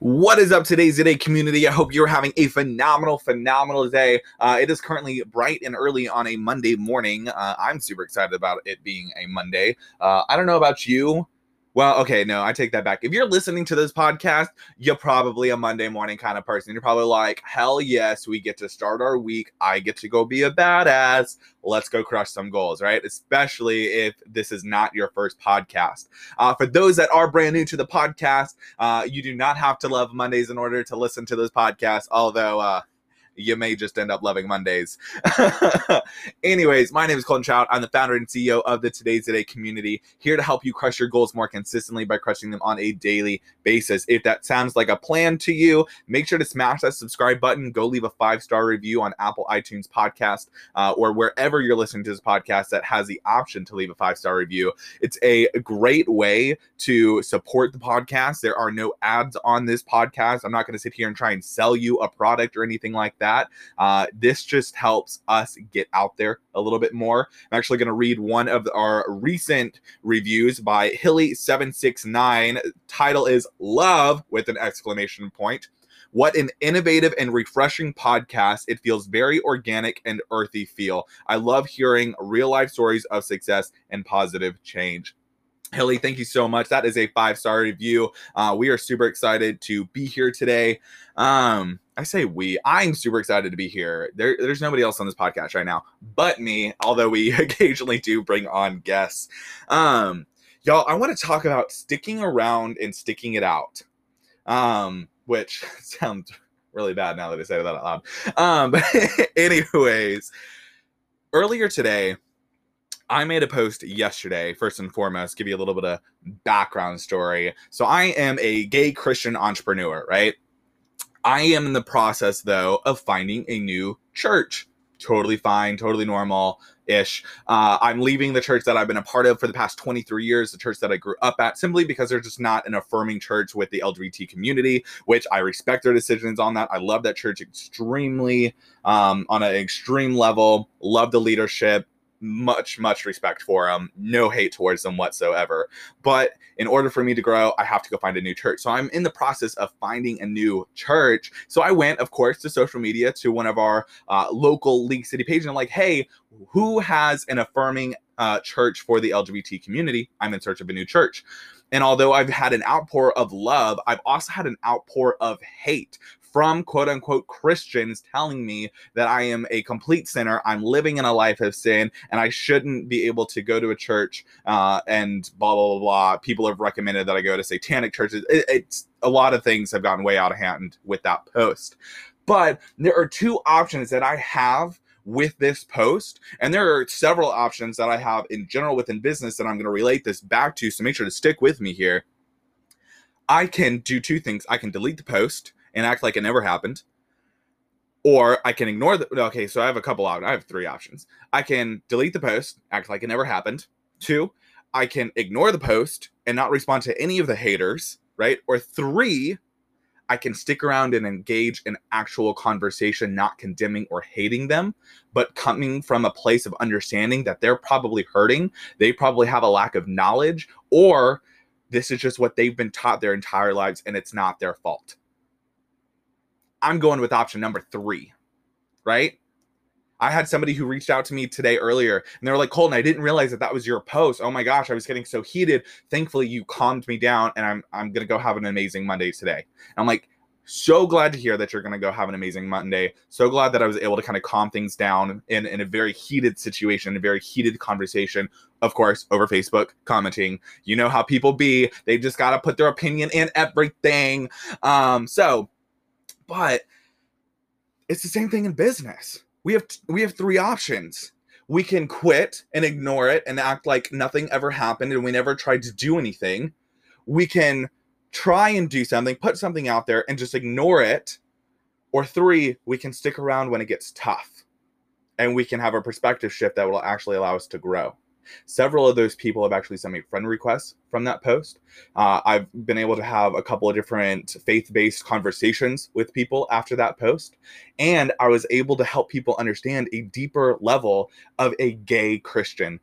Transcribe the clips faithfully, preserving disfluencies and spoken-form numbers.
What is up, Today's Today community? I hope you're having a phenomenal, phenomenal day. Uh, it is currently bright and early on a Monday morning. Uh, I'm super excited about it being a Monday. Uh, I don't know about you. Well, okay, no, I take that back. If you're listening to this podcast, you're probably a Monday morning kind of person. You're probably like, hell yes, we get to start our week. I get to go be a badass. Let's go crush some goals, right? Especially if this is not your first podcast. Uh, for those that are brand new to the podcast, uh, you do not have to love Mondays in order to listen to this podcast, although uh, you may just end up loving Mondays. Anyways, my name is Colin Trout. I'm the founder and C E O of the Today's Today community, here to help you crush your goals more consistently by crushing them on a daily basis. If that sounds like a plan to you, make sure to smash that subscribe button. Go leave a five-star review on Apple iTunes podcast uh, or wherever you're listening to this podcast that has the option to leave a five-star review. It's a great way to support the podcast. There are no ads on this podcast. I'm not going to sit here and try and sell you a product or anything like that. That. Uh, this just helps us get out there a little bit more. I'm actually going to read one of our recent reviews by Hilly seven six nine. Title is Love with an exclamation point. What an innovative and refreshing podcast. It feels very organic and earthy feel. I love hearing real life stories of success and positive change. Hilly, thank you so much. That is a five-star review. Uh, we are super excited to be here today. Um, I say we. I'm super excited to be here. There, there's nobody else on this podcast right now but me, although we occasionally do bring on guests. Um, y'all, I want to talk about sticking around and sticking it out, um, which sounds really bad now that I say that out loud. Um, but anyways, earlier today, I made a post yesterday, first and foremost, give you a little bit of background story. So I am a gay Christian entrepreneur, right? I am in the process, though, of finding a new church. Totally fine, totally normal-ish. Uh, I'm leaving the church that I've been a part of for the past twenty-three years, the church that I grew up at, simply because they're just not an affirming church with the L G B T community, which I respect their decisions on that. I love that church extremely, um, on an extreme level. Love the leadership. Much, much respect for them. No hate towards them whatsoever. But in order for me to grow, I have to go find a new church. So I'm in the process of finding a new church. So I went, of course, to social media, to one of our uh, local League City pages. And I'm like, hey, who has an affirming uh, church for the L G B T community? I'm in search of a new church. And although I've had an outpour of love, I've also had an outpour of hate from quote-unquote Christians telling me that I am a complete sinner, I'm living in a life of sin, and I shouldn't be able to go to a church, uh, and blah, blah, blah, blah. People have recommended that I go to satanic churches. It, it's a lot of things have gotten way out of hand with that post. But there are two options that I have with this post, and there are several options that I have in general within business that I'm going to relate this back to, so make sure to stick with me here. I can do two things. I can delete the post and act like it never happened, or I can ignore the, okay, so I have a couple options. I have three options. I can delete the post, act like it never happened. Two, I can ignore the post and not respond to any of the haters, right? Or three, I can stick around and engage in actual conversation, not condemning or hating them, but coming from a place of understanding that they're probably hurting. They probably have a lack of knowledge, or this is just what they've been taught their entire lives and it's not their fault. I'm going with option number three, right? I had somebody who reached out to me today earlier, and they were like, Colin, I didn't realize that that was your post. Oh my gosh, I was getting so heated. Thankfully, you calmed me down, and I'm I'm going to go have an amazing Monday today. And I'm like, so glad to hear that you're going to go have an amazing Monday. So glad that I was able to kind of calm things down in, in a very heated situation, a very heated conversation, of course, over Facebook, commenting. You know how people be. They just got to put their opinion in everything. Um, so... But it's the same thing in business. We have we have three options. We can quit and ignore it and act like nothing ever happened and we never tried to do anything. We can try and do something, put something out there and just ignore it. Or three, we can stick around when it gets tough and we can have a perspective shift that will actually allow us to grow. Several of those people have actually sent me friend requests from that post. Uh, I've been able to have a couple of different faith-based conversations with people after that post. And I was able to help people understand a deeper level of a gay Christian,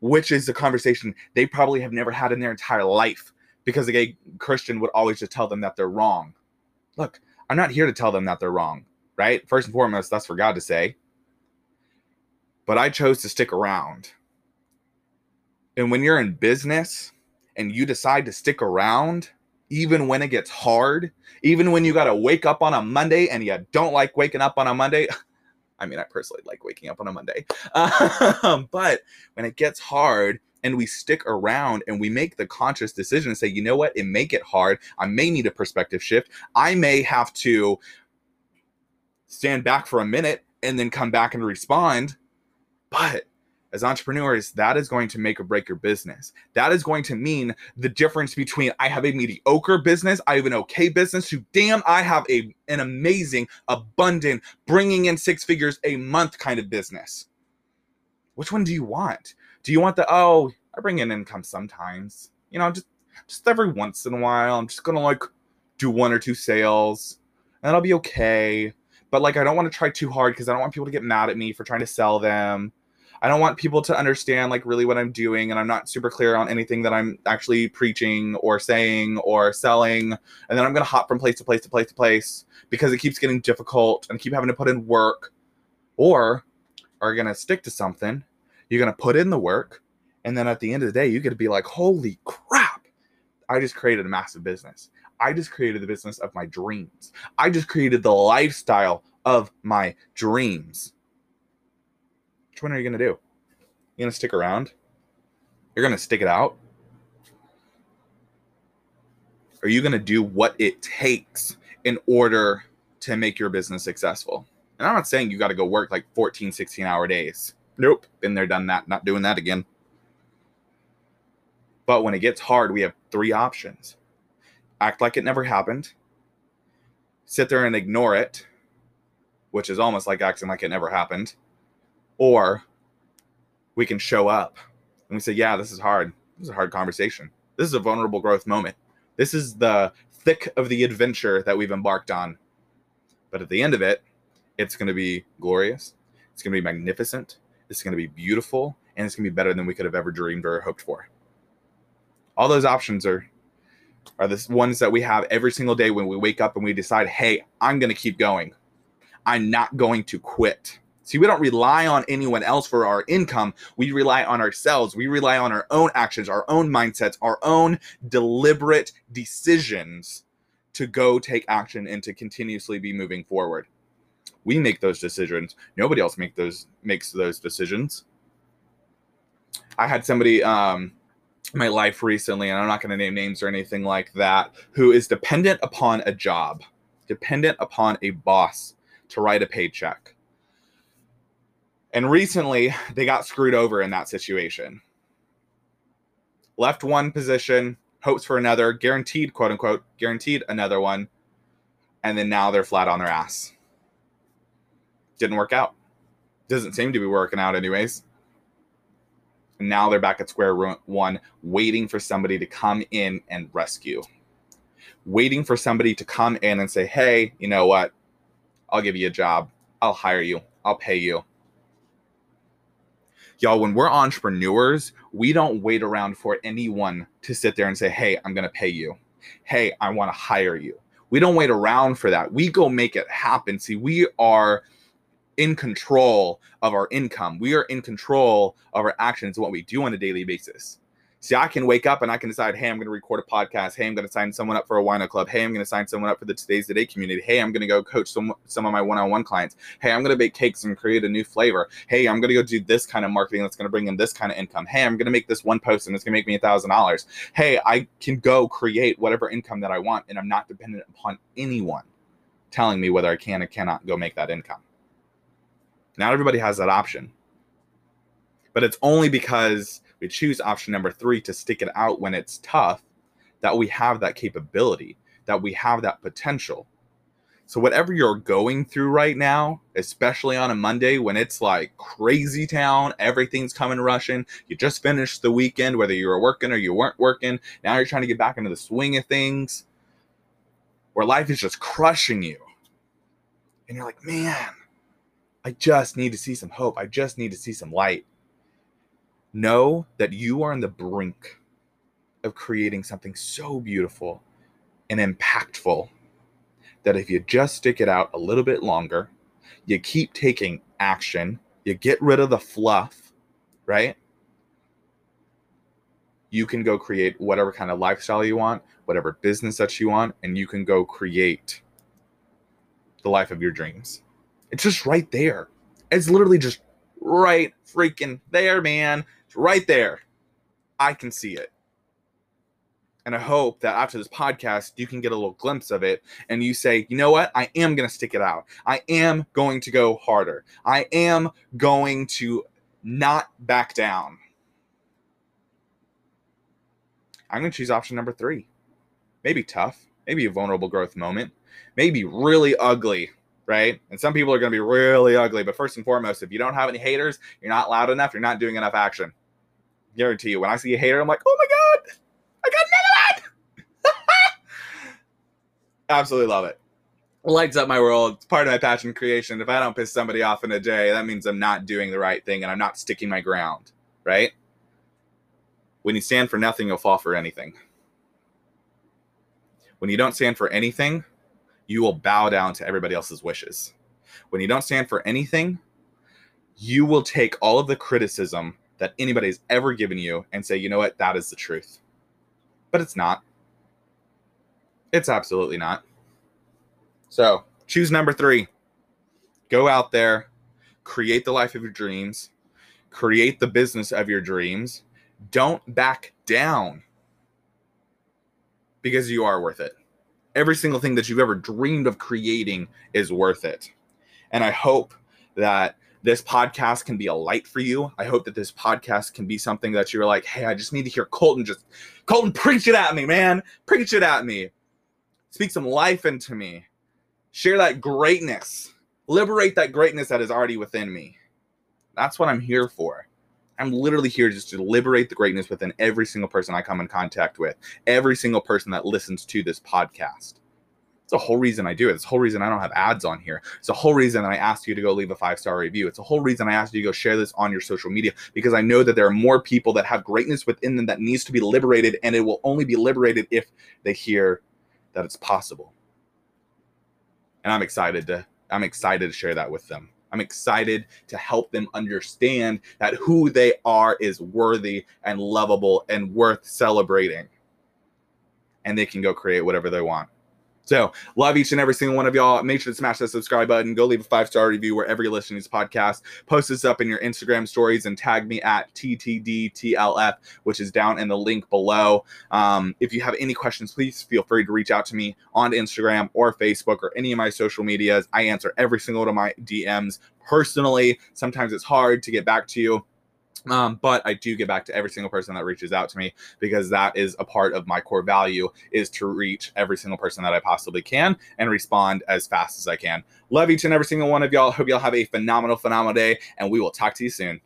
which is the conversation they probably have never had in their entire life because a gay Christian would always just tell them that they're wrong Look, I'm not here to tell them that they're wrong, right? First and foremost, that's for God to say. But I chose to stick around. And when you're in business and you decide to stick around, even when it gets hard, even when you got to wake up on a Monday and you don't like waking up on a Monday. I mean, I personally like waking up on a Monday. Um, but when it gets hard and we stick around and we make the conscious decision and say, you know what, it may get hard. I may need a perspective shift. I may have to stand back for a minute and then come back and respond. But as entrepreneurs, that is going to make or break your business. That is going to mean the difference between I have a mediocre business, I have an okay business, to damn, I have a, an amazing, abundant, bringing in six figures a month kind of business. Which one do you want? Do you want the, oh, I bring in income sometimes. You know, just, just every once in a while, I'm just going to like do one or two sales and I'll be okay. But like, I don't want to try too hard because I don't want people to get mad at me for trying to sell them. I don't want people to understand like really what I'm doing, and I'm not super clear on anything that I'm actually preaching or saying or selling. And then I'm going to hop from place to place to place to place because it keeps getting difficult and I keep having to put in work. Or are going to stick to something. You're going to put in the work. And then at the end of the day, you get to be like, holy crap, I just created a massive business. I just created the business of my dreams. I just created the lifestyle of my dreams. Which one are you going to do? You're going to stick around? You're going to stick it out? Are you going to do what it takes in order to make your business successful? And I'm not saying you got to go work like fourteen, sixteen hour days. Nope. Been there, done that. Not doing that again. But when it gets hard, we have three options. Act like it never happened. Sit there and ignore it, which is almost like acting like it never happened. Or we can show up and we say, yeah, this is hard. This is a hard conversation. This is a vulnerable growth moment. This is the thick of the adventure that we've embarked on. But at the end of it, it's going to be glorious. It's going to be magnificent. It's going to be beautiful. And it's going to be better than we could have ever dreamed or hoped for. All those options are, are the ones that we have every single day when we wake up and we decide, hey, I'm going to keep going. I'm not going to quit. See, we don't rely on anyone else for our income. We rely on ourselves. We rely on our own actions, our own mindsets, our own deliberate decisions to go take action and to continuously be moving forward. We make those decisions. Nobody else make those makes those decisions. I had somebody um, in my life recently, and I'm not going to name names or anything like that, who is dependent upon a job, dependent upon a boss to write a paycheck. And recently, they got screwed over in that situation. Left one position, hopes for another, guaranteed, quote unquote, guaranteed another one. And then now they're flat on their ass. Didn't work out. Doesn't seem to be working out anyways. And now they're back at square one, waiting for somebody to come in and rescue. Waiting for somebody to come in and say, hey, you know what? I'll give you a job. I'll hire you. I'll pay you. Y'all, when we're entrepreneurs, we don't wait around for anyone to sit there and say, hey, I'm going to pay you. Hey, I want to hire you. We don't wait around for that. We go make it happen. See, we are in control of our income. We are in control of our actions, what we do on a daily basis. See, I can wake up and I can decide, hey, I'm going to record a podcast. Hey, I'm going to sign someone up for a wino club. Hey, I'm going to sign someone up for the Today's Today community. Hey, I'm going to go coach some some of my one-on-one clients. Hey, I'm going to bake cakes and create a new flavor. Hey, I'm going to go do this kind of marketing that's going to bring in this kind of income. Hey, I'm going to make this one post and it's going to make me a thousand dollars. Hey, I can go create whatever income that I want, and I'm not dependent upon anyone telling me whether I can or cannot go make that income. Not everybody has that option. But it's only because we choose option number three to stick it out when it's tough, that we have that capability, that we have that potential. So whatever you're going through right now, especially on a Monday when it's like crazy town, everything's coming rushing, you just finished the weekend, whether you were working or you weren't working, now you're trying to get back into the swing of things, where life is just crushing you. And you're like, man, I just need to see some hope. I just need to see some light. Know that you are on the brink of creating something so beautiful and impactful that if you just stick it out a little bit longer, you keep taking action, you get rid of the fluff, right? You can go create whatever kind of lifestyle you want, whatever business that you want, and you can go create the life of your dreams. It's just right there. It's literally just right freaking there, man. It's right there. I can see it. And I hope that after this podcast, you can get a little glimpse of it and you say, you know what? I am going to stick it out. I am going to go harder. I am going to not back down. I'm going to choose option number three. Maybe tough, maybe a vulnerable growth moment, maybe really ugly, right? And some people are going to be really ugly. But first and foremost, if you don't have any haters, you're not loud enough, you're not doing enough action. I guarantee you, when I see a hater, I'm like, oh my God, I got another one. Absolutely love it. Lights up my world. It's part of my passion creation. If I don't piss somebody off in a day, that means I'm not doing the right thing and I'm not sticking my ground, right? When you stand for nothing, you'll fall for anything. When you don't stand for anything, you will bow down to everybody else's wishes. When you don't stand for anything, you will take all of the criticism that anybody's ever given you and say, you know what, that is the truth. But it's not. It's absolutely not. So choose number three. Go out there, create the life of your dreams, create the business of your dreams. Don't back down, because you are worth it. Every single thing that you've ever dreamed of creating is worth it. And I hope that this podcast can be a light for you. I hope that this podcast can be something that you're like, hey, I just need to hear Colton just, Colton, preach it at me, man. Preach it at me. Speak some life into me. Share that greatness. Liberate that greatness that is already within me. That's what I'm here for. I'm literally here just to liberate the greatness within every single person I come in contact with, every single person that listens to this podcast. It's the whole reason I do it. It's the whole reason I don't have ads on here. It's the whole reason that I asked you to go leave a five-star review. It's the whole reason I asked you to go share this on your social media, because I know that there are more people that have greatness within them that needs to be liberated, and it will only be liberated if they hear that it's possible. And I'm excited to, I'm excited to share that with them. I'm excited to help them understand that who they are is worthy and lovable and worth celebrating. And they can go create whatever they want. So love each and every single one of y'all. Make sure to smash that subscribe button. Go leave a five-star review wherever you're listening to this podcast. Post this up in your Instagram stories and tag me at T T D T L F, which is down in the link below. Um, if you have any questions, please feel free to reach out to me on Instagram or Facebook or any of my social medias. I answer every single one of my D Ms personally. Sometimes it's hard to get back to you. Um, but I do get back to every single person that reaches out to me, because that is a part of my core value, is to reach every single person that I possibly can and respond as fast as I can. Love each and every single one of y'all. Hope y'all have a phenomenal, phenomenal day, and we will talk to you soon.